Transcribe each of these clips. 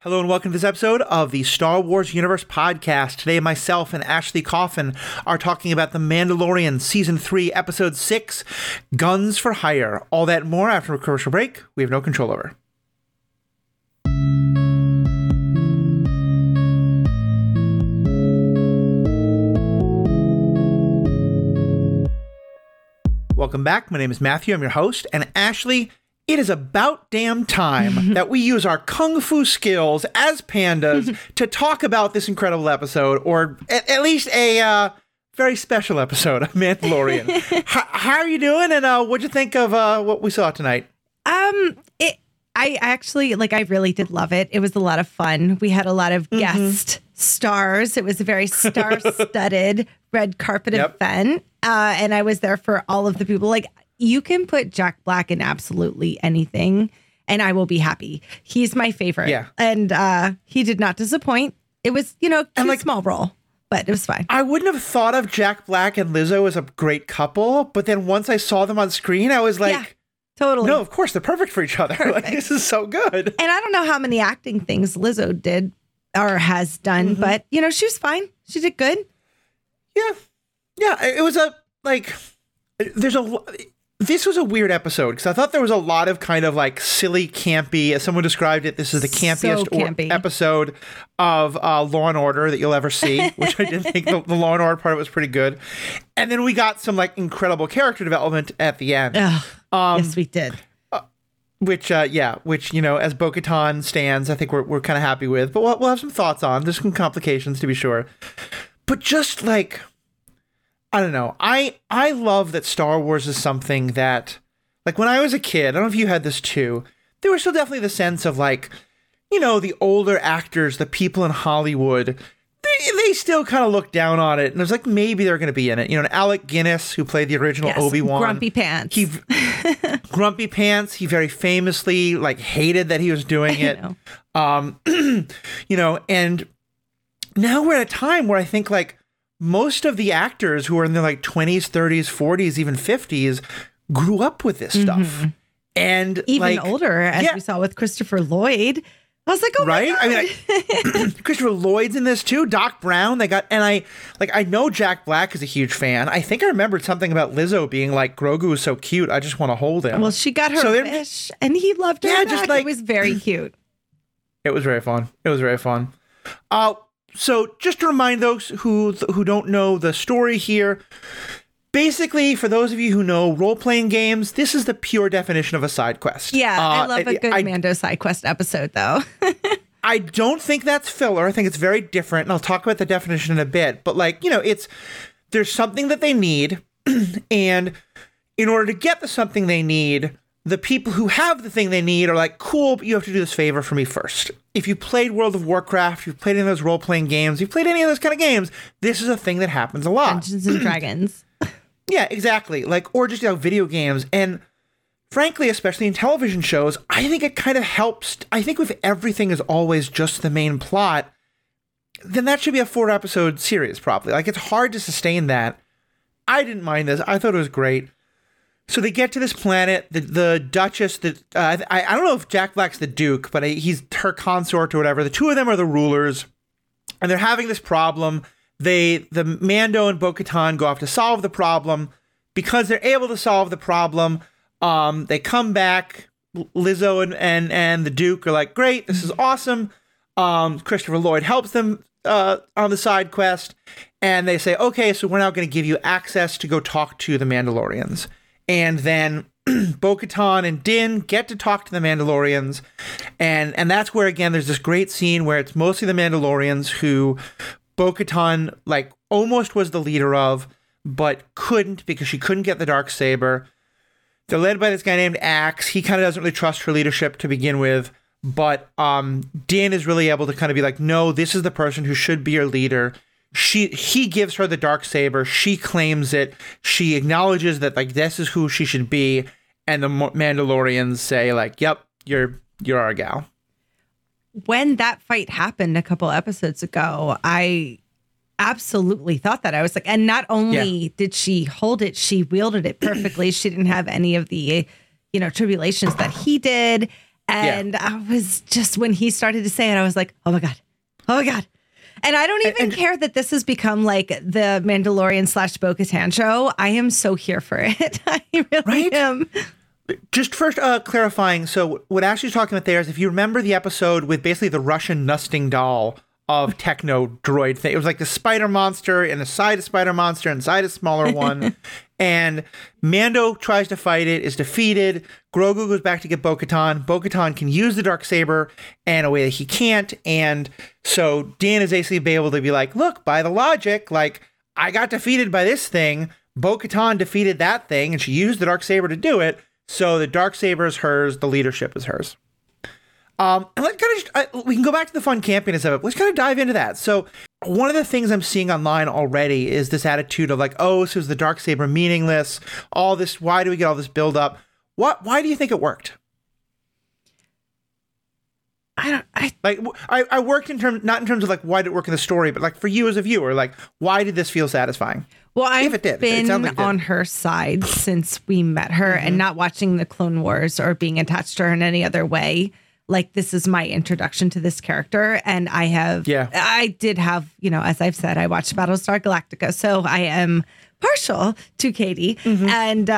Hello and welcome to this episode of the Star Wars Universe Podcast. Today, myself and Ashley Coffin are talking about The Mandalorian Season 3, Episode 6, Guns for Hire. All that and more after a commercial break we have no control over. Welcome back. My name is Matthew. I'm your host. And Ashley, it is about damn time that we use our kung fu skills as pandas to talk about this incredible episode, or at least a very special episode of Mandalorian. How are you doing? And what'd you think of what we saw tonight? I really did love it. It was a lot of fun. We had a lot of guest stars. It was a very star-studded red carpet event. And I was there for all of the people. Like, you can put Jack Black in absolutely anything, and I will be happy. He's my favorite. Yeah. And he did not disappoint. It was, a small role, but it was fine. I wouldn't have thought of Jack Black and Lizzo as a great couple, but then once I saw them on screen, I was like, yeah, totally. No, of course, they're perfect for each other. Perfect. Like, this is so good. And I don't know how many acting things Lizzo did or has done, but, she was fine. She did good. Yeah. Yeah, it was This was a weird episode because I thought there was a lot of kind of like silly, campy, as someone described it, this is the campiest episode of Law and Order that you'll ever see, which I did think the Law and Order part of it was pretty good. And then we got some like incredible character development at the end. Yes, we did. Which, as Bo-Katan stands, I think we're kind of happy with, but we'll have some thoughts on. There's some complications to be sure. But just like, I don't know. I love that Star Wars is something that, like, when I was a kid, I don't know if you had this too, there was still definitely the sense of, like, the older actors, the people in Hollywood, they still kind of looked down on it. And it was like, maybe they're going to be in it. Alec Guinness, who played the original Obi-Wan. Grumpy Pants. Grumpy Pants. He very famously, like, hated that he was doing it. And now we're at a time where I think, like, most of the actors who are in their like 20s, 30s, 40s, even 50s grew up with this stuff. And even older, as we saw with Christopher Lloyd. I was like, oh, right? My God. I mean, Christopher Lloyd's in this too. Doc Brown, I know Jack Black is a huge fan. I think I remembered something about Lizzo being like, Grogu is so cute, I just want to hold him. Well, she got her fish and he loved her. Yeah, back. Just like, it was very cute. It was very fun. So just to remind those who don't know the story here, basically, for those of you who know role-playing games, this is the pure definition of a side quest. Yeah, I love a good Mando side quest episode, though. I don't think that's filler. I think it's very different, and I'll talk about the definition in a bit. But, there's something that they need, and in order to get the something they need, the people who have the thing they need are like, cool, but you have to do this favor for me first. If you played World of Warcraft, you've played any of those role-playing games, you've played any of those kind of games, this is a thing that happens a lot. Dungeons and Dragons. Yeah, exactly. Or just video games. And frankly, especially in television shows, I think it kind of helps. I think if everything is always just the main plot, then that should be a 4-episode series, probably. It's hard to sustain that. I didn't mind this. I thought it was great. So they get to this planet, the Duchess, I don't know if Jack Black's the Duke, but he's her consort or whatever. The two of them are the rulers, and they're having this problem. The Mando and Bo-Katan go off to solve the problem. Because they're able to solve the problem, they come back. Lizzo and the Duke are like, great, this is awesome. Christopher Lloyd helps them on the side quest, and they say, okay, so we're now going to give you access to go talk to the Mandalorians. And then Bo-Katan and Din get to talk to the Mandalorians. And that's where, again, there's this great scene where it's mostly the Mandalorians who Bo-Katan, almost was the leader of, but couldn't because she couldn't get the Darksaber. They're led by this guy named Axe. He kind of doesn't really trust her leadership to begin with. But Din is really able to kind of be like, no, this is the person who should be your leader. He gives her the Darksaber. She claims it. She acknowledges that this is who she should be, and the Mandalorians say yep, you're our gal. When that fight happened a couple episodes ago, I absolutely thought that. I was like, and not only did she hold it, she wielded it perfectly. She didn't have any of the tribulations that he did. And I was just, when he started to say it, I was like, oh my God, oh my God. And I don't even care that this has become like the Mandalorian / Bo-Katan show. I am so here for it. I really am. Just first clarifying. So what Ashley's talking about there is, if you remember the episode with basically the Russian nesting doll of techno droid thing, it was like the spider monster and the side of spider monster inside a smaller one. And Mando tries to fight it, is defeated. Grogu goes back to get Bo-Katan. Bo-Katan can use the Darksaber in a way that he can't. And so Din is basically able to be like, look, by the logic, like, I got defeated by this thing. Bo-Katan defeated that thing, and she used the Darksaber to do it. So the Darksaber is hers. The leadership is hers. And let's kind of, we can go back to the fun campiness of it. Let's kind of dive into that. So one of the things I'm seeing online already is this attitude of like, oh, so is the Darksaber meaningless? All this, why do we get all this buildup? Why do you think it worked? I worked in terms, not in terms of like, why did it work in the story, but like for you as a viewer, like, why did this feel satisfying? Well, I've been on her side since we met her, and not watching the Clone Wars or being attached to her in any other way. Like, this is my introduction to this character. And I have, I did have, you know, as I've said, I watched Battlestar Galactica. So I am partial to Katie. And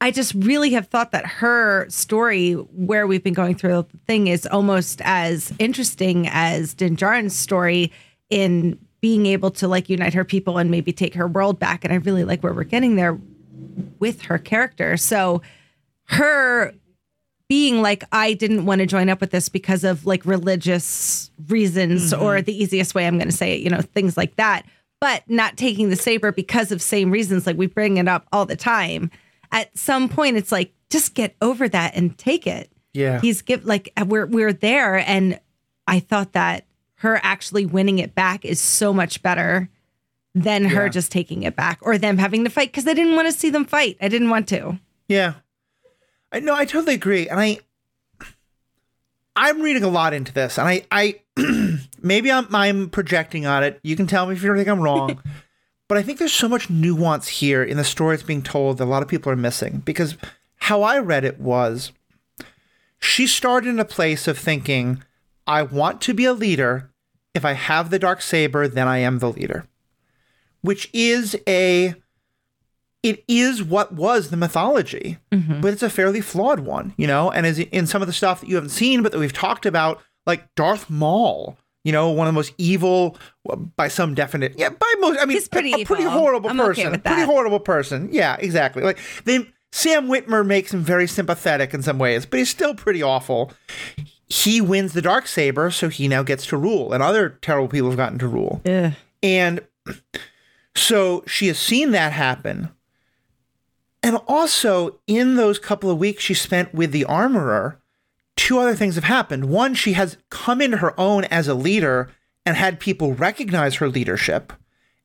I just really have thought that her story, where we've been going through the thing, is almost as interesting as Din Djarin's story in being able to like unite her people and maybe take her world back. And I really like where we're getting there with her character. So her being like, I didn't want to join up with this because of like religious reasons, or the easiest way I'm going to say it, you know, things like that, but not taking the saber because of same reasons. Like, we bring it up all the time. At some point it's like, just get over that and take it. Yeah. He's we're there. And I thought that her actually winning it back is so much better than her just taking it back or them having to fight. 'Cause I didn't want to see them fight. I didn't want to. Yeah. No, I totally agree. And I'm reading a lot into this, and I maybe I'm projecting on it. You can tell me if you think I'm wrong, but I think there's so much nuance here in the story that's being told that a lot of people are missing, because how I read it was, she started in a place of thinking, I want to be a leader. If I have the Darksaber, then I am the leader, which is it is what was the mythology, but it's a fairly flawed one, you know, and is in some of the stuff that you haven't seen, but that we've talked about, like Darth Maul, you know, one of the most evil by some definite. Yeah, by most. I mean, he's pretty horrible person. Okay with that. Pretty horrible person. Yeah, exactly. Like Sam Witwer makes him very sympathetic in some ways, but he's still pretty awful. He wins the Darksaber, so he now gets to rule, and other terrible people have gotten to rule. Yeah. And so she has seen that happen. And also, in those couple of weeks she spent with the Armorer, two other things have happened. One, she has come into her own as a leader and had people recognize her leadership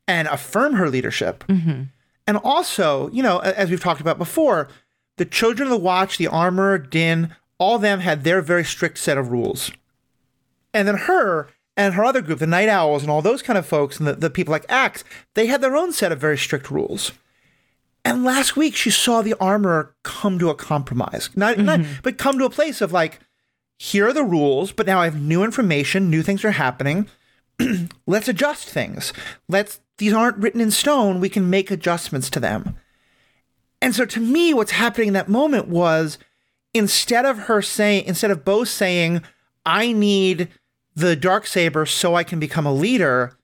and affirm her leadership. And also, you know, as we've talked about before, the Children of the Watch, the Armorer, Din, all of them had their very strict set of rules. And then her and her other group, the Night Owls and all those kind of folks, and the people like Axe, they had their own set of very strict rules. And last week, she saw the Armorer come to a compromise, but come to a place of like, here are the rules, but now I have new information, new things are happening. Let's adjust things. These aren't written in stone. We can make adjustments to them. And so to me, what's happening in that moment was, instead of Bo saying, I need the Darksaber so I can become a leader,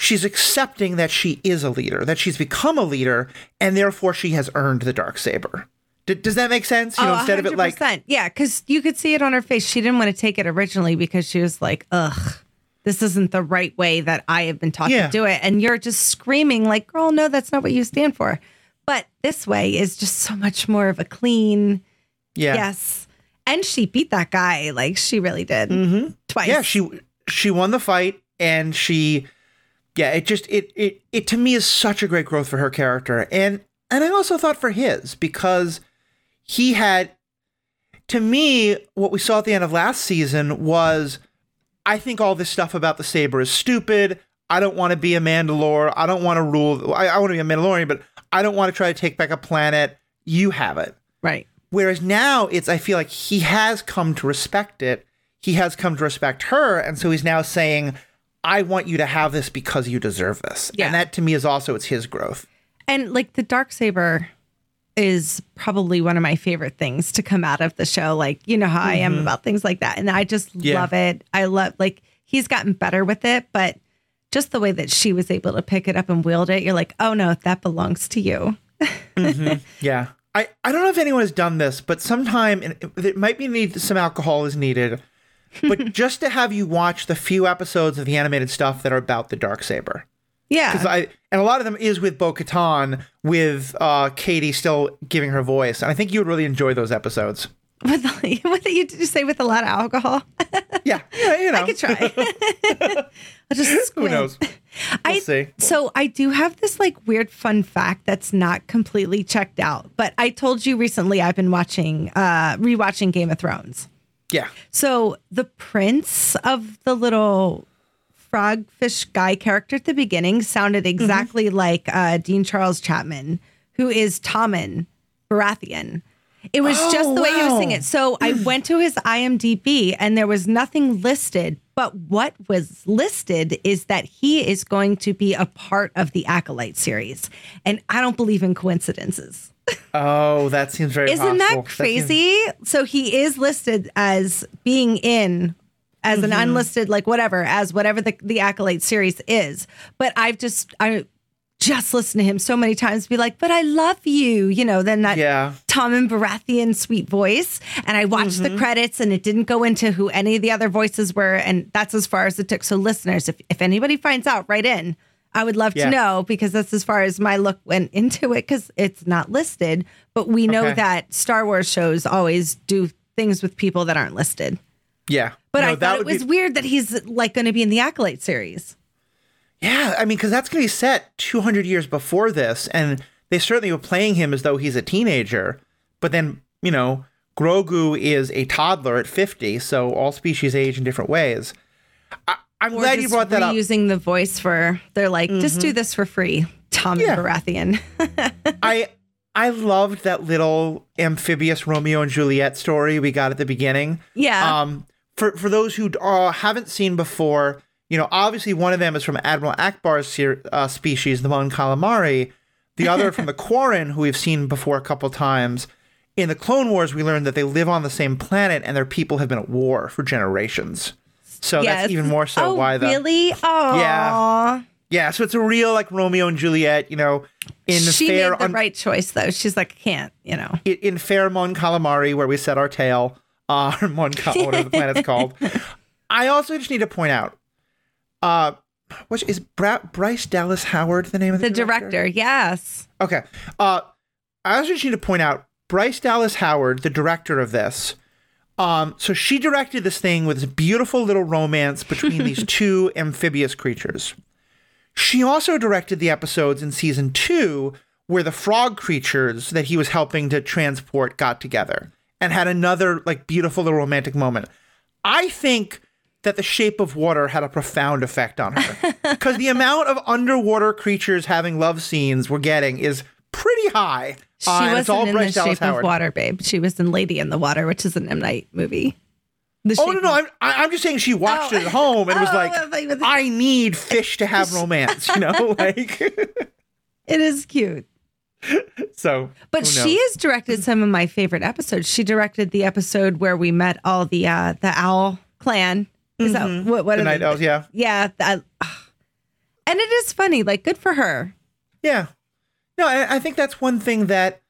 she's accepting that she is a leader, that she's become a leader, and therefore she has earned the Darksaber. Does that make sense? You know, instead 100%. Of it like... Yeah, because you could see it on her face. She didn't want to take it originally because she was like, ugh, this isn't the right way that I have been taught to do it. And you're just screaming like, girl, no, that's not what you stand for. But this way is just so much more of a clean yes. And she beat that guy. Like, she really did. Twice. Yeah, she won the fight, and she... Yeah, it just, it to me is such a great growth for her character. And I also thought for his, because he had, to me, what we saw at the end of last season was, I think all this stuff about the saber is stupid. I don't want to be a Mandalore. I don't want to rule. I want to be a Mandalorian, but I don't want to try to take back a planet. You have it. Right. Whereas now it's, I feel like he has come to respect it. He has come to respect her. And so he's now saying, I want you to have this because you deserve this. Yeah. And that to me is also, it's his growth. And like the Darksaber is probably one of my favorite things to come out of the show. Like, you know how I am about things like that. And I just love it. I love, like, he's gotten better with it, but just the way that she was able to pick it up and wield it, you're like, oh no, that belongs to you. Yeah. I don't know if anyone has done this, but sometime, and it might be some alcohol is needed, but just to have you watch the few episodes of the animated stuff that are about the Darksaber. Yeah. And a lot of them is with Bo-Katan, with Katie still giving her voice. And I think you would really enjoy those episodes. What did you just say, with a lot of alcohol? Yeah, you know. I could try. I'll just squint. Who knows? We'll see. So I do have this like weird fun fact that's not completely checked out. But I told you recently I've been watching, rewatching Game of Thrones. Yeah. So the prince of the little frogfish guy character at the beginning sounded exactly like Dean Charles Chapman, who is Tommen Baratheon. It was just the way he was singing it. So I went to his IMDb and there was nothing listed. But what was listed is that he is going to be a part of the Acolyte series. And I don't believe in coincidences. Oh, that seems very Isn't possible. That crazy? That seems... So he is listed as being in, as an unlisted, like whatever, as whatever the Acolyte series is. But I just listen to him so many times be like, but I love you, you know, then that Tommen Baratheon sweet voice. And I watched the credits and it didn't go into who any of the other voices were. And that's as far as it took. So listeners, if anybody finds out, write in. I would love to know, because that's as far as my look went into it, because it's not listed. But we know that Star Wars shows always do things with people that aren't listed. Yeah. But I thought it was weird that he's like going to be in the Acolyte series. Yeah, I mean, because that's going to be set 200 years before this, and they certainly were playing him as though he's a teenager. But then, you know, Grogu is a toddler at 50, so all species age in different ways. I'm or glad you brought that up. Using the voice for, they're like, just do this for free, Tommen Baratheon. I loved that little amphibious Romeo and Juliet story we got at the beginning. Yeah. For those who haven't seen before, you know, obviously one of them is from Admiral Akbar's species, the Mon Calamari. The other from the Quarren, who we've seen before a couple times. In the Clone Wars, we learned that they live on the same planet and their people have been at war for generations. So that's even more so why the... Oh, really? Aww. Yeah. Yeah, so it's a real, like, Romeo and Juliet, you know, in fair... She made the right choice, though. She's like, I can't, you know. In fair Mon Calamari, where we set our tail, whatever the planet's called. I also just need to point out, which is Bryce Dallas Howard, the name of the director? Yes. Okay. I also just need to point out Bryce Dallas Howard, the director of this. So she directed this thing with this beautiful little romance between these two amphibious creatures. She also directed the episodes in season 2 where the frog creatures that he was helping to transport got together and had another like beautiful little romantic moment. I think that The Shape of Water had a profound effect on her, because the amount of underwater creatures having love scenes we're getting is pretty high. She wasn't in The Shape of Water, babe. She was in Lady in the Water, which is an M. Night movie. No. I'm just saying she watched it at home and was like, I need fish to have romance, you know? Like, it is cute. So, but she has directed some of my favorite episodes. She directed the episode where we met all the owl clan. Is that what the Night Owls? Yeah. Yeah. And it is funny, like, good for her. Yeah. No, I think that's one thing that,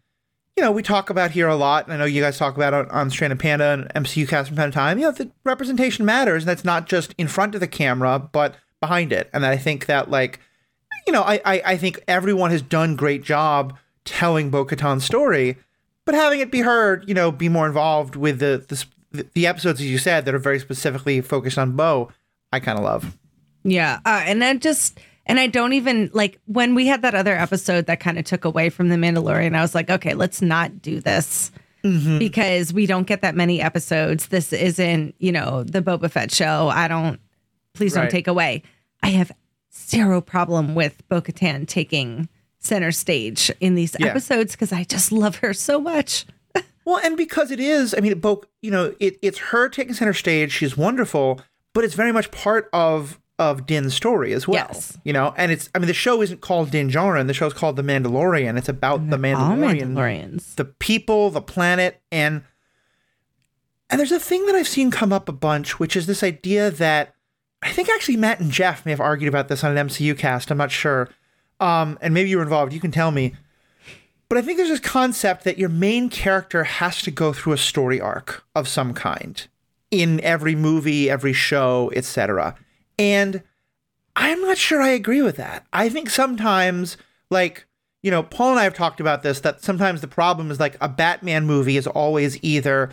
you know, we talk about here a lot. And I know you guys talk about it on Strand and Panda and MCU Cast from time to time. You know, the representation matters. And that's not just in front of the camera, but behind it. And I think that, like, you know, I think everyone has done great job telling Bo-Katan's story, but having it be heard, you know, be more involved with the episodes, as you said, that are very specifically focused on Bo, I kind of love. Yeah. And I don't even, like, when we had that other episode that kind of took away from The Mandalorian, I was like, okay, let's not do this because we don't get that many episodes. This isn't, you know, the Boba Fett show. Please don't take away. I have zero problem with Bo-Katan taking center stage in these episodes because I just love her so much. Well, and because it is, I mean, it's her taking center stage. She's wonderful, but it's very much part of Din's story as well. Yes. You know, and it's, I mean, the show isn't called Din Djarin. The show's called The Mandalorian. It's about the Mandalorians, the people, the planet. And there's a thing that I've seen come up a bunch, which is this idea that I think actually Matt and Jeff may have argued about this on an MCU cast. I'm not sure. And maybe you were involved. You can tell me. But I think there's this concept that your main character has to go through a story arc of some kind in every movie, every show, etc. And I'm not sure I agree with that. I think sometimes, like, you know, Paul and I have talked about this, that sometimes the problem is, like, a Batman movie is always either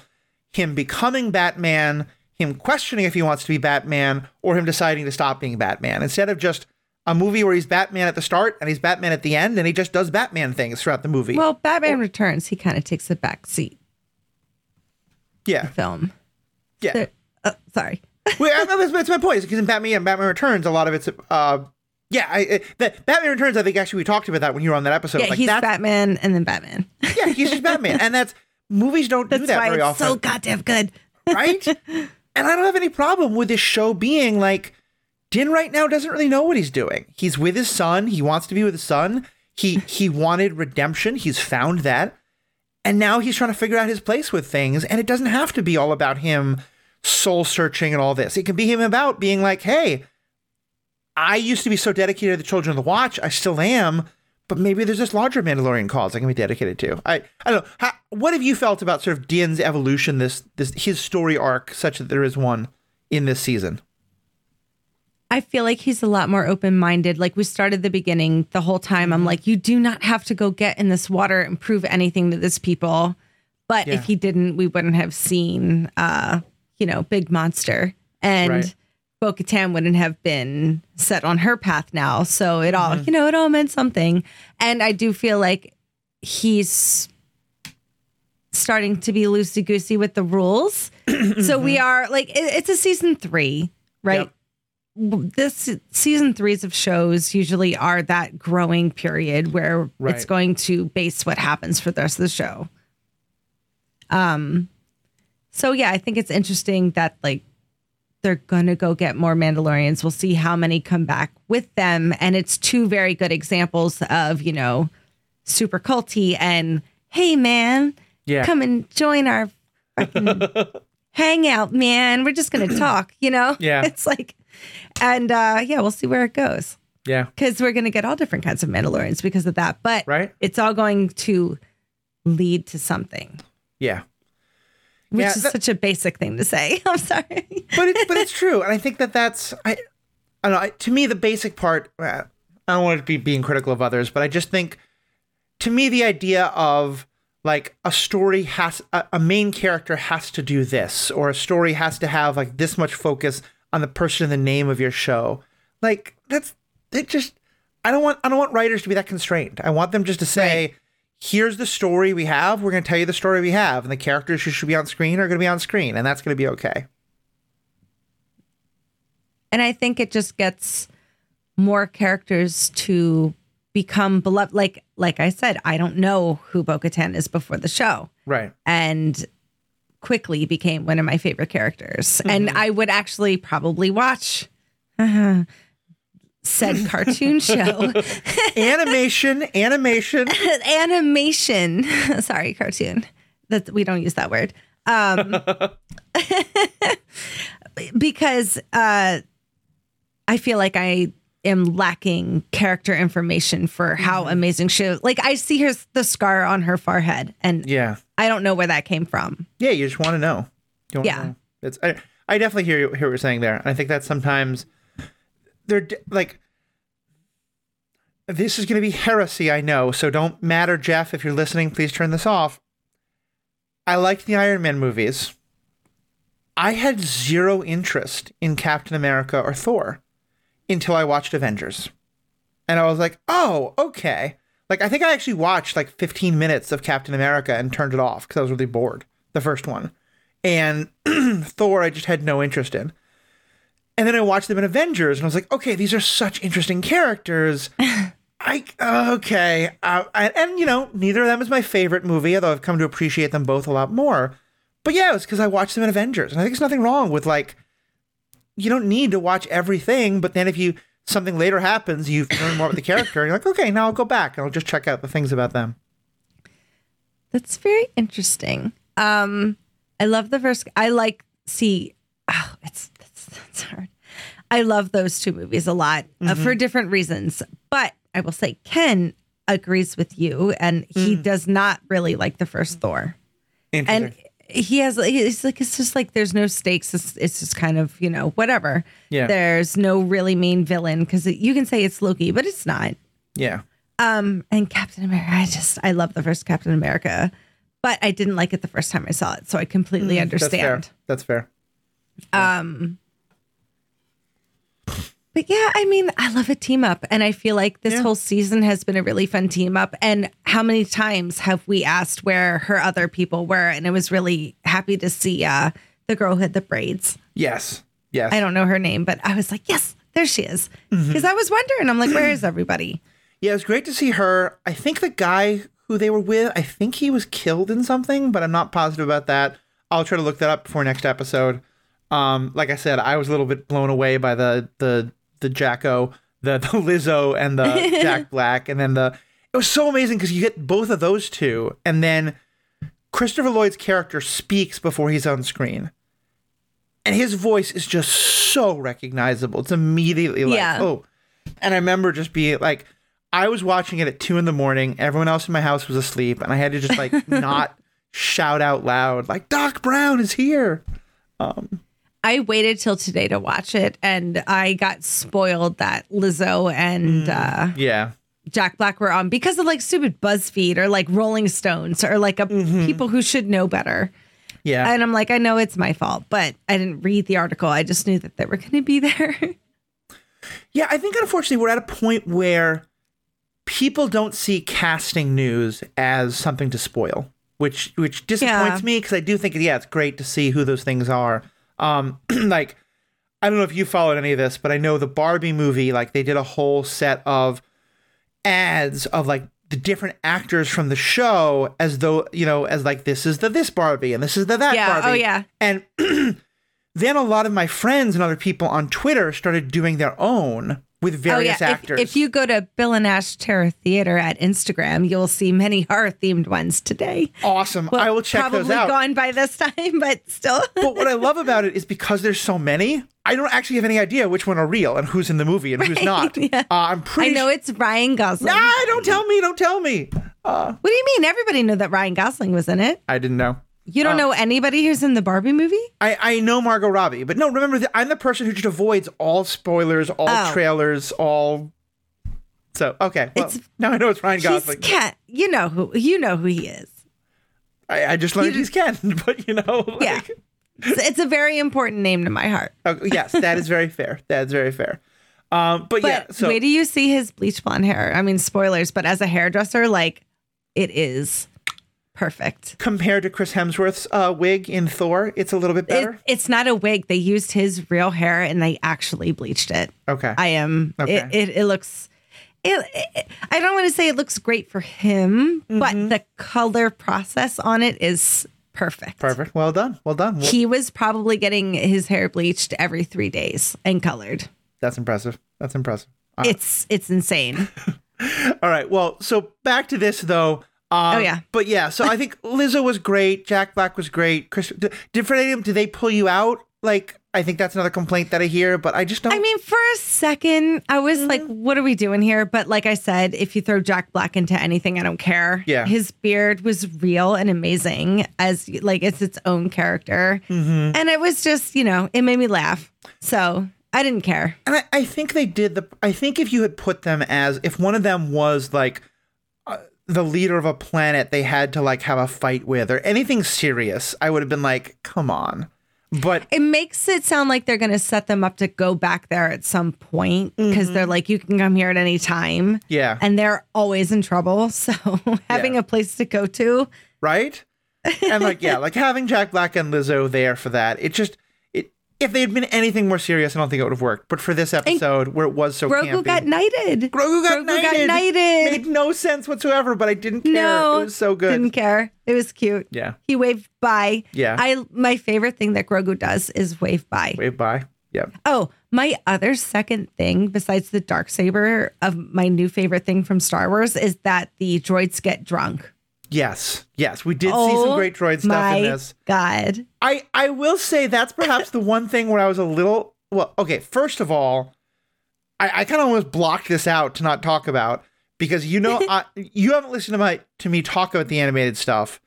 him becoming Batman, him questioning if he wants to be Batman, or him deciding to stop being Batman, instead of just a movie where he's Batman at the start and he's Batman at the end and he just does Batman things throughout the movie. Well, Batman Returns, he kind of takes a back seat. Yeah. The film. Yeah. Sorry. Well, that's my point. Because in Batman Returns, a lot of it's, Batman Returns, I think actually we talked about that when you were on that episode. Yeah, like, he's Batman and then Batman. Yeah, he's just Batman. And movies don't do that very often. So goddamn good. Right? And I don't have any problem with this show being like, Din right now doesn't really know what he's doing. He's with his son. He wants to be with his son. He wanted redemption. He's found that. And now he's trying to figure out his place with things. And it doesn't have to be all about him soul searching and all this. It can be him about being like, hey, I used to be so dedicated to the Children of the Watch. I still am. But maybe there's this larger Mandalorian cause I can be dedicated to. I don't know. What have you felt about sort of Din's evolution, his story arc, such that there is one in this season? I feel like he's a lot more open-minded. Like, we started the beginning the whole time. I'm like, you do not have to go get in this water and prove anything to this people. But if he didn't, we wouldn't have seen, Big Monster. And Bo-Katan wouldn't have been set on her path now. So it all, it all meant something. And I do feel like he's starting to be loosey-goosey with the rules. So we are, like, it's a season 3, right? Yep. This season 3s of shows usually are that growing period where it's going to base what happens for the rest of the show. So yeah, I think it's interesting that, like, they're going to go get more Mandalorians. We'll see how many come back with them. And it's 2 very good examples of, super culty and, hey man, come and join our freaking hangout, man. We're just going to talk, Yeah. It's like, and we'll see where it goes. Yeah. Because we're going to get all different kinds of Mandalorians because of that. But it's all going to lead to something. Yeah. Which is such a basic thing to say. I'm sorry. But it's true. And I think that's to me, the basic part, I don't want to be being critical of others, but I just think, to me, the idea of, like, a story has, a main character has to do this, or a story has to have, like, this much focus on the person and the name of your show. Like, I don't want writers to be that constrained. I want them just to say, here's the story we have. We're going to tell you the story we have. And the characters who should be on screen are going to be on screen. And that's going to be okay. And I think it just gets more characters to become beloved. Like I said, I don't know who Bo-Katan is before the show. Right. And quickly became one of my favorite characters. Mm-hmm. And I would actually probably watch said cartoon show. Animation. Sorry, cartoon. That we don't use that word. Because I feel like I am lacking character information for how amazing she is. Like, I see the scar on her forehead, and I don't know where that came from. Yeah, you just want to know. You want to know. It's, I definitely hear what you're saying there. And I think that sometimes they're like, this is going to be heresy, I know. So don't matter, Jeff, if you're listening, please turn this off. I liked the Iron Man movies. I had zero interest in Captain America or Thor until I watched Avengers. And I was like, oh, okay. Like, I think I actually watched like 15 minutes of Captain America and turned it off because I was really bored, the first one. And Thor, I just had no interest in. And then I watched them in Avengers and I was like, okay, these are such interesting characters. And you know, neither of them is my favorite movie, although I've come to appreciate them both a lot more. But yeah, it was because I watched them in Avengers, and I think there's nothing wrong with, like, you don't need to watch everything, but then if you something later happens, you've learned more about the character, and you're like, okay, now I'll go back, and I'll just check out the things about them. That's very interesting. I love the first, it's hard. I love those two movies a lot for different reasons, but I will say Ken agrees with you, and he does not really like the first Thor. And it's just like there's no stakes. It's just kind of, you know, whatever. Yeah. There's no really main villain, because you can say it's Loki, but it's not. Yeah. And Captain America, I love the first Captain America, but I didn't like it the first time I saw it, so I completely understand. That's fair. But yeah, I mean, I love a team up, and I feel like this whole season has been a really fun team up. And how many times have we asked where her other people were? And it was really happy to see the girl who had the braids. Yes. I don't know her name, but I was like, yes, there she is. Because I was wondering, I'm like, where is everybody? Yeah, it was great to see her. I think the guy who they were with, I think he was killed in something, but I'm not positive about that. I'll try to look that up before next episode. Like I said, I was a little bit blown away by the Jacko, the Lizzo, and the Jack Black, and then it was so amazing because you get both of those two, and then Christopher Lloyd's character speaks before he's on screen, and his voice is just so recognizable. It's immediately like, oh. And I remember just being like, I was watching it at 2 a.m. Everyone else in my house was asleep, and I had to just like not shout out loud like, Doc Brown is here. I waited till today to watch it, and I got spoiled that Lizzo and Jack Black were on because of like stupid BuzzFeed or like Rolling Stones or like people who should know better. Yeah. And I'm like, I know it's my fault, but I didn't read the article. I just knew that they were going to be there. Yeah, I think unfortunately we're at a point where people don't see casting news as something to spoil, which disappoints me, because I do think, it's great to see who those things are. Like, I don't know if you followed any of this, but I know the Barbie movie, like, they did a whole set of ads of like the different actors from the show, as though, you know, as like, this is the this Barbie and this is the that Barbie. And then a lot of my friends and other people on Twitter started doing their own with various actors. If you go to Bill and Ash Terror Theater at Instagram, you'll see many horror-themed ones today. Awesome. Well, I will check those out. Probably gone by this time, but still. But what I love about it is because there's so many, I don't actually have any idea which one are real and who's in the movie and who's not. Yeah. I know it's Ryan Gosling. Nah, don't tell me. What do you mean? Everybody knew that Ryan Gosling was in it. I didn't know. You don't know anybody who's in the Barbie movie? I know Margot Robbie, but no, remember, I'm the person who just avoids all spoilers, all trailers, all. So okay, well, now I know it's Ryan Gosling. He's Ken. You know who he is. I just learned he's Ken, but you know, like, it's a very important name to my heart. Yes, that is very fair. That's very fair. But yeah, so wait till you see his bleach blonde hair. I mean, spoilers, but as a hairdresser, like, it is perfect. Compared to Chris Hemsworth's wig in Thor, it's a little bit better. It's not a wig. They used his real hair and they actually bleached it. Okay. I don't want to say it looks great for him, but the color process on it is perfect. Perfect. Well done. He was probably getting his hair bleached every 3 days and colored. That's impressive. It's insane. All right. Well, so back to this though. But yeah, so I think Lizzo was great. Jack Black was great. Did they pull you out? Like, I think that's another complaint that I hear, but I just don't. I mean, for a second, I was like, what are we doing here? But like I said, if you throw Jack Black into anything, I don't care. Yeah. His beard was real and amazing, as like it's its own character. And it was just, you know, it made me laugh. So I didn't care. And I think they did I think if you had put them as, if one of them was like, the leader of a planet they had to like have a fight with or anything serious, I would have been like, come on. But it makes it sound like they're going to set them up to go back there at some point, because they're like, you can come here at any time. Yeah. And they're always in trouble. So having a place to go to. Right. And like, yeah, like having Jack Black and Lizzo there for that. It just, If they had been anything more serious, I don't think it would have worked. But for this episode, and where it was so campy. Grogu got knighted. Made no sense whatsoever, but I didn't care. No, it was so good. Didn't care. It was cute. Yeah. He waved bye. Yeah. My favorite thing that Grogu does is wave bye. Wave bye. Yeah. Oh, my other second thing besides the Darksaber of my new favorite thing from Star Wars is that the droids get drunk. Yes. Yes. We did see some great droid stuff in this. God. I will say that's perhaps the one thing where I was a little, well, okay. First of all, I kind of almost blocked this out to not talk about because, you know, you haven't listened to me talk about the animated stuff.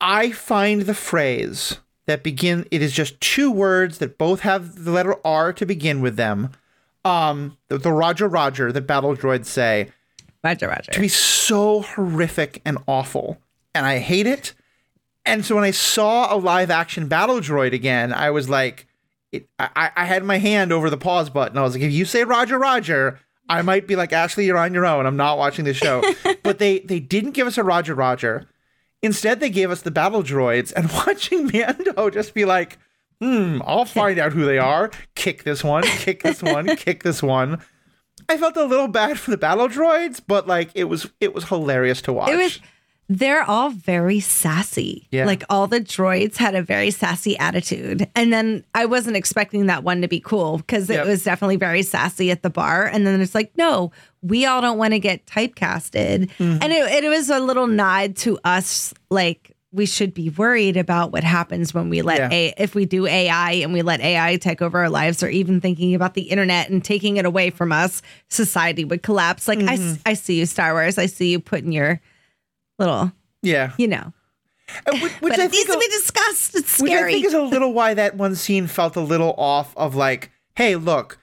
I find the phrase that it is just two words that both have the letter R to begin with them. The Roger that battle droids say. Roger. To be so horrific and awful. And I hate it. And so when I saw a live action battle droid again, I was like, I had my hand over the pause button. I was like, if you say Roger, I might be like, Ashley, you're on your own. I'm not watching this show. But they didn't give us a Roger. Instead, they gave us the battle droids. And watching Mando just be like, I'll find out who they are. Kick this one, kick this one, kick this one. I felt a little bad for the battle droids, but like it was hilarious to watch. They're all very sassy. Yeah. Like all the droids had a very sassy attitude. And then I wasn't expecting that one to be cool because it was definitely very sassy at the bar. And then it's like, no, we all don't want to get typecasted. Mm-hmm. And it was a little nod to us, like we should be worried about what happens when we let if we do AI and we let AI take over our lives, or even thinking about the internet and taking it away from us, society would collapse. Like I see you, Star Wars. I see you putting your little, you know, which but I it think needs to be discussed. It's scary. Which I think is a little why that one scene felt a little off of like, hey, look,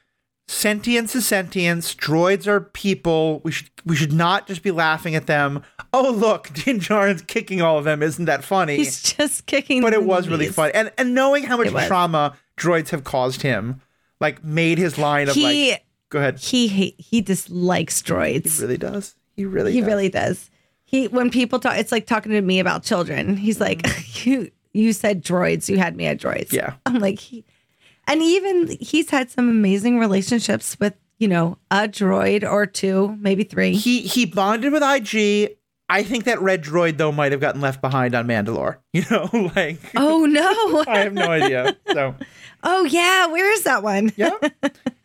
sentience is sentience. Droids are people. We should not just be laughing at them. Oh, look, Din Djarin's kicking all of them. Isn't that funny? He's just kicking. But it was really funny. And knowing how much trauma droids have caused him, like made his line of like, go ahead. He dislikes droids. He really does. He really does. When people talk, it's like talking to me about children. He's like, you said droids. You had me at droids. Yeah. I'm like, and even he's had some amazing relationships with, you know, a droid or two, maybe three. He bonded with IG. I think that red droid, though, might have gotten left behind on Mandalore, you know, like. Oh, no. I have no idea. So. Oh, yeah. Where is that one? Yeah.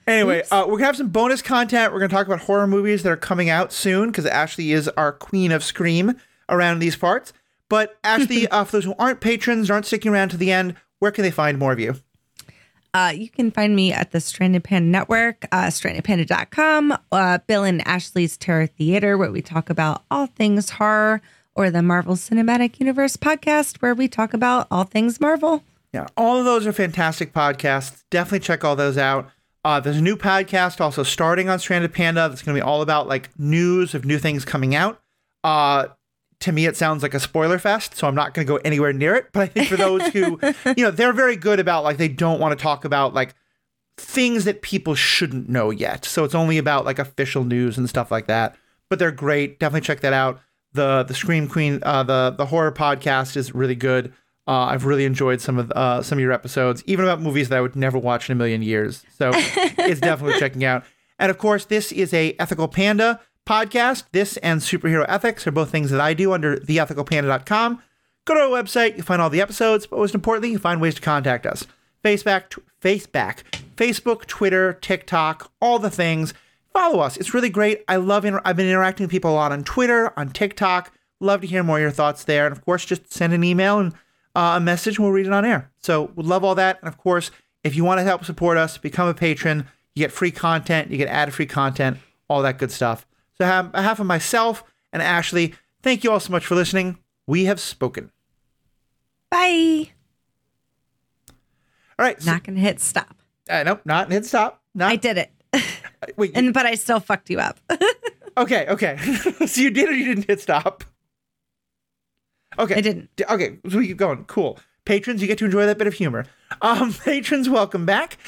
Anyway, we're going to have some bonus content. We're going to talk about horror movies that are coming out soon because Ashley is our queen of Scream around these parts. But Ashley, for those who aren't patrons, aren't sticking around to the end, where can they find more of you? You can find me at the Stranded Panda Network, strandedpanda.com, Bill and Ashley's Terror Theater, where we talk about all things horror, or the Marvel Cinematic Universe podcast, where we talk about all things Marvel. Yeah, all of those are fantastic podcasts. Definitely check all those out. There's a new podcast also starting on Stranded Panda that's going to be all about like news of new things coming out. To me, it sounds like a spoiler fest, so I'm not going to go anywhere near it. But I think for those who, you know, they're very good about like they don't want to talk about like things that people shouldn't know yet. So it's only about like official news and stuff like that. But they're great. Definitely check that out. The Scream Queen, the horror podcast is really good. I've really enjoyed some of your episodes, even about movies that I would never watch in a million years. So it's definitely checking out. And of course, this is a Ethical Panda podcast. This and Superhero Ethics are both things that I do under theethicalpanda.com. Go to our website, you'll find all the episodes, but most importantly, you'll find ways to contact us. Facebook, Twitter, TikTok, all the things. Follow us. It's really great. I love I've been interacting with people a lot on Twitter, on TikTok. Love to hear more of your thoughts there. And of course, just send an email and a message and we'll read it on air. So we'd love all that. And of course, if you want to help support us, become a patron. You get free content, you get ad-free content, all that good stuff. So on behalf of myself and Ashley, thank you all so much for listening. We have spoken. Bye. All right. Not going to hit stop. Nope, not hit stop. I did it. Wait, but I still fucked you up. Okay. So you did or you didn't hit stop? Okay. I didn't. Okay, so we keep going. Cool. Patrons, you get to enjoy that bit of humor. Patrons, welcome back.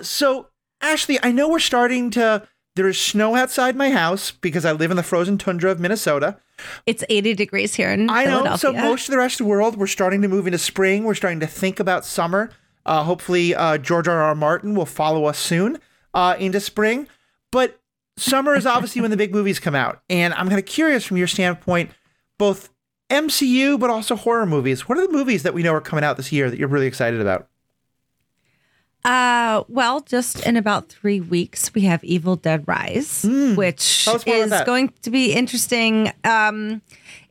So, Ashley, I know we're starting to... There is snow outside my house because I live in the frozen tundra of Minnesota. It's 80 degrees here in Philadelphia. I know. So most of the rest of the world, we're starting to move into spring. We're starting to think about summer. Hopefully George R.R. Martin will follow us soon into spring. But summer is obviously when the big movies come out. And I'm kind of curious from your standpoint, both MCU, but also horror movies. What are the movies that we know are coming out this year that you're really excited about? Well, just in about 3 weeks, we have Evil Dead Rise, which is going to be interesting.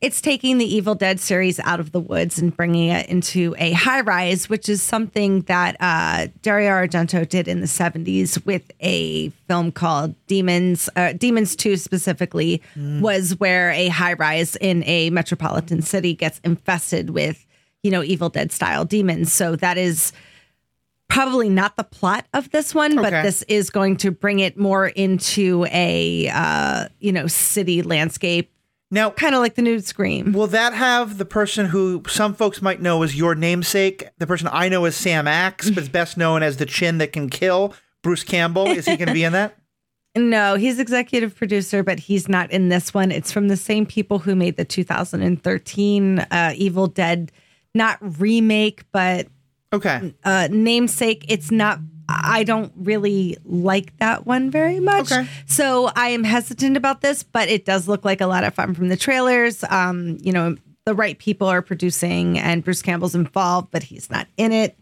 It's taking the Evil Dead series out of the woods and bringing it into a high rise, which is something that Dario Argento did in the 70s with a film called Demons. Demons 2 specifically was where a high rise in a metropolitan city gets infested with, you know, Evil Dead style demons. So that is probably not the plot of this one, but this is going to bring it more into a, you know, city landscape. Now, kind of like the new Scream. Will that have the person who some folks might know as your namesake? The person I know as Sam Axe, but is best known as the chin that can kill, Bruce Campbell. Is he going to be in that? No, he's executive producer, but he's not in this one. It's from the same people who made the 2013 Evil Dead, not remake, but... namesake. It's not, I don't really like that one very much. So I am hesitant about this, but it does look like a lot of fun from the trailers. You know, the right people are producing and Bruce Campbell's involved, but he's not in it.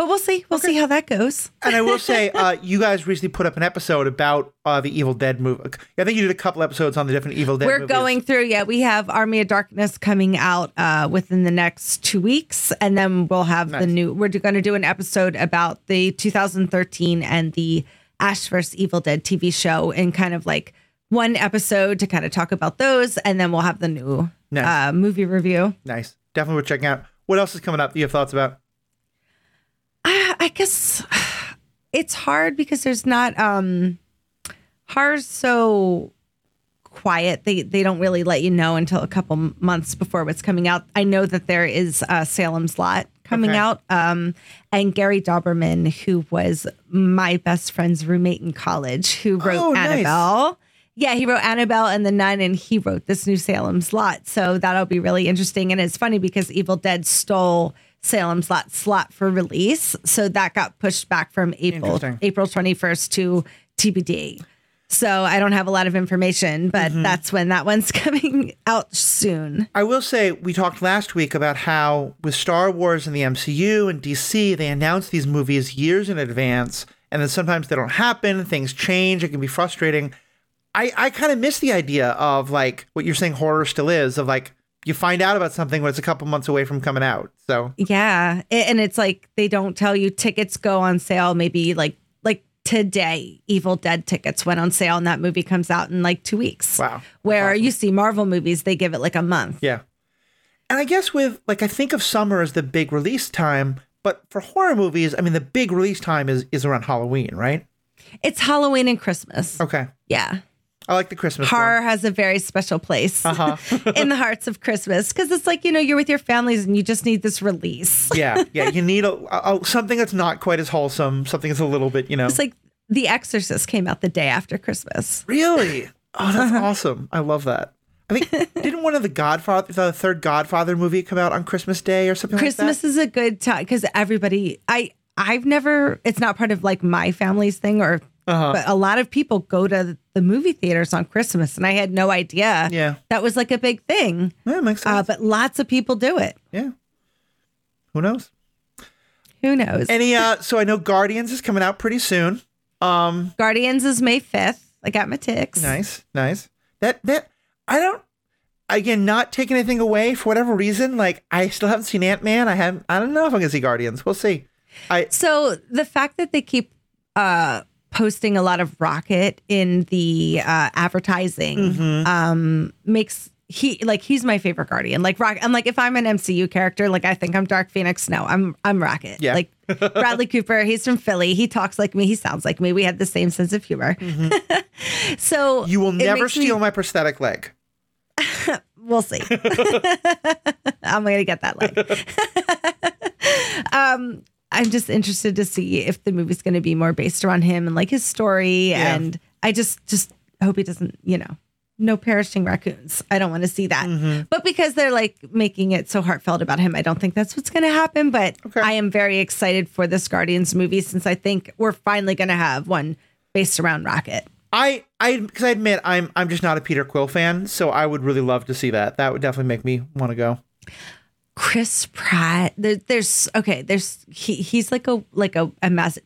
But we'll see. We'll see how that goes. And I will say, you guys recently put up an episode about the Evil Dead movie. I think you did a couple episodes on the different Evil Dead movies. We're going through, we have Army of Darkness coming out within the next 2 weeks. And then we'll have the new, we're going to do an episode about the 2013 and the Ash vs. Evil Dead TV show in kind of like one episode to kind of talk about those. And then we'll have the new movie review. Nice. Definitely worth checking out. What else is coming up that you have thoughts about? I guess it's hard because there's not horror's so quiet. They don't really let you know until a couple months before what's coming out. I know that there is Salem's Lot coming out. And Gary Dauberman, who was my best friend's roommate in college, who wrote Annabelle. Yeah, he wrote Annabelle and The Nun, and he wrote this new Salem's Lot. So that'll be really interesting. And it's funny because Evil Dead stole Salem's Lot slot for release, so that got pushed back from April 21st to TBD. So I don't have a lot of information, but that's when that one's coming out soon. I will say we talked last week about how with Star Wars and the MCU and DC, they announce these movies years in advance, and then sometimes they don't happen. Things change. It can be frustrating. I kind of miss the idea of like what you're saying horror still is, of like you find out about something when it's a couple months away from coming out. So yeah, and it's like they don't tell you. Tickets go on sale maybe like today. Evil Dead tickets went on sale, and that movie comes out in like 2 weeks. Wow. Where you see Marvel movies, they give it like a month. Yeah. And I guess with like I think of summer as the big release time, but for horror movies, I mean the big release time is around Halloween, right? It's Halloween and Christmas. Okay. Yeah. I like the Christmas horror one has a very special place in the hearts of Christmas because it's like, you know, you're with your families and you just need this release. Yeah. You need a something that's not quite as wholesome. Something that's a little bit, you know. It's like The Exorcist came out the day after Christmas. Really? Oh, that's awesome. I love that. I think didn't one of the third Godfather movie come out on Christmas Day or something like that? Christmas is a good time because everybody, I've never, it's not part of like my family's thing or but a lot of people go to the movie theaters on Christmas, and I had no idea that was like a big thing. Yeah, makes sense. But lots of people do it. Yeah. Who knows? Who knows? Any? So I know Guardians is coming out pretty soon. Guardians is May 5th. I got my ticks. Nice. That I don't. Again, not taking anything away for whatever reason. Like I still haven't seen Ant-Man. I don't know if I'm gonna see Guardians. We'll see. So the fact that they keep posting a lot of Rocket in the advertising makes he's my favorite Guardian. Like Rocket, I'm like if I'm an MCU character, like I think I'm Dark Phoenix. No, I'm Rocket. Yeah. Like Bradley Cooper, he's from Philly. He talks like me. He sounds like me. We had the same sense of humor. So you will never steal my prosthetic leg. We'll see. I'm gonna get that leg. I'm just interested to see if the movie's going to be more based around him and like his story. Yeah. And I just hope he doesn't, you know, no perishing raccoons. I don't want to see that. Mm-hmm. But because they're like making it so heartfelt about him, I don't think that's what's going to happen. But okay. I am very excited for this Guardians movie since I think we're finally going to have one based around Rocket. Because I admit I'm just not a Peter Quill fan, so I would really love to see that. That would definitely make me want to go. Chris Pratt, he's like a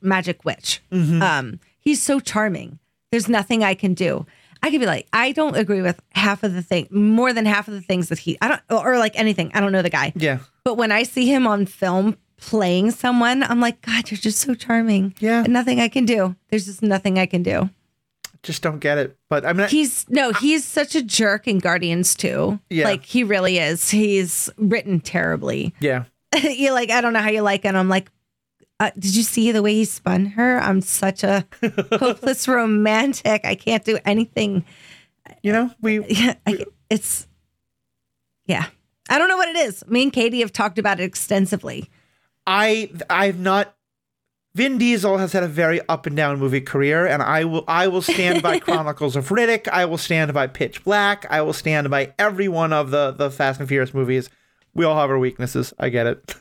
magic witch. Mm-hmm. He's so charming. There's nothing I can do. I could be like, I don't agree with more than half of the things that anything. I don't know the guy. Yeah. But when I see him on film playing someone, I'm like, God, you're just so charming. Yeah. And nothing I can do. There's just nothing I can do. Just don't get it. But I mean, he's such a jerk in Guardians too. Yeah. Like he really is. He's written terribly. Yeah. You're like, I don't know how you like it. And I'm like, did you see the way he spun her? I'm such a hopeless romantic. I can't do anything. You know, I don't know what it is. Me and Katie have talked about it extensively. Vin Diesel has had a very up and down movie career, and I will stand by Chronicles of Riddick. I will stand by Pitch Black. I will stand by every one of the Fast and Furious movies. We all have our weaknesses. I get it.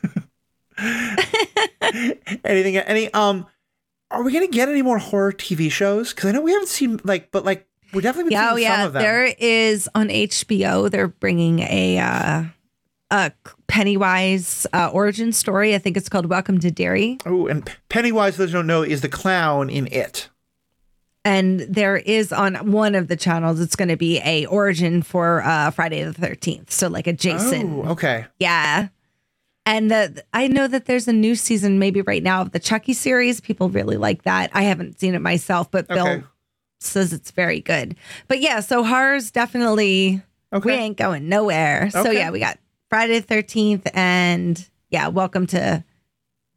Are we gonna get any more horror TV shows? Because I know we haven't seen we're definitely been seeing some of them. There is on HBO. They're bringing a Pennywise origin story. I think it's called Welcome to Derry. Oh, and Pennywise, those who don't know, is the clown in It. And there is on one of the channels, it's going to be a origin for Friday the 13th. So like a Jason. Oh, okay. Yeah. And I know that there's a new season maybe right now of the Chucky series. People really like that. I haven't seen it myself, but Bill says it's very good. But yeah, so horror's definitely, we ain't going nowhere. So we got Friday the 13th and Welcome to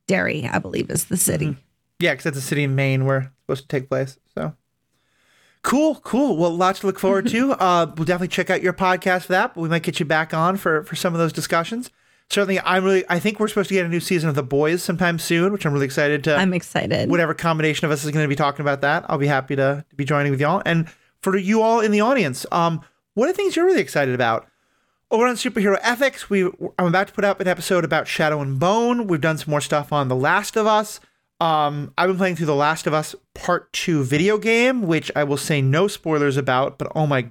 Derry, I believe is the city. Mm-hmm. Yeah, because that's a city in Maine where it's supposed to take place. So cool. Well, lots to look forward to. We'll definitely check out your podcast for that, but we might get you back on for some of those discussions. Certainly, I think we're supposed to get a new season of The Boys sometime soon, which I'm really excited to. I'm excited. Whatever combination of us is going to be talking about that, I'll be happy to be joining with y'all. And for you all in the audience, what are things you're really excited about? Over on Superhero Ethics, I'm about to put up an episode about Shadow and Bone. We've done some more stuff on The Last of Us. I've been playing through The Last of Us Part 2 video game, which I will say no spoilers about, but oh my...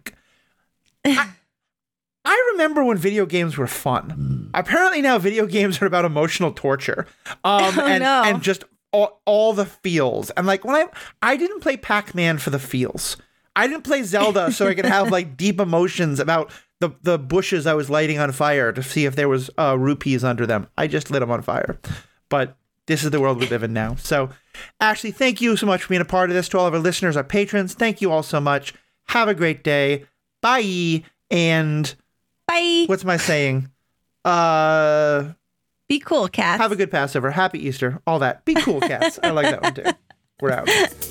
I remember when video games were fun. Apparently now video games are about emotional torture and just all the feels. And like when I didn't play Pac-Man for the feels. I didn't play Zelda so I could have like deep emotions about the bushes I was lighting on fire to see if there was rupees under them. I just lit them on fire. But this is the world we live in now. So Ashley, thank you so much for being a part of this. To all of our listeners, our patrons, thank you all so much. Have a great day. Bye. And... Bye. What's my saying? Be cool, cats. Have a good Passover. Happy Easter. All that. Be cool, cats. I like that one, too. We're out.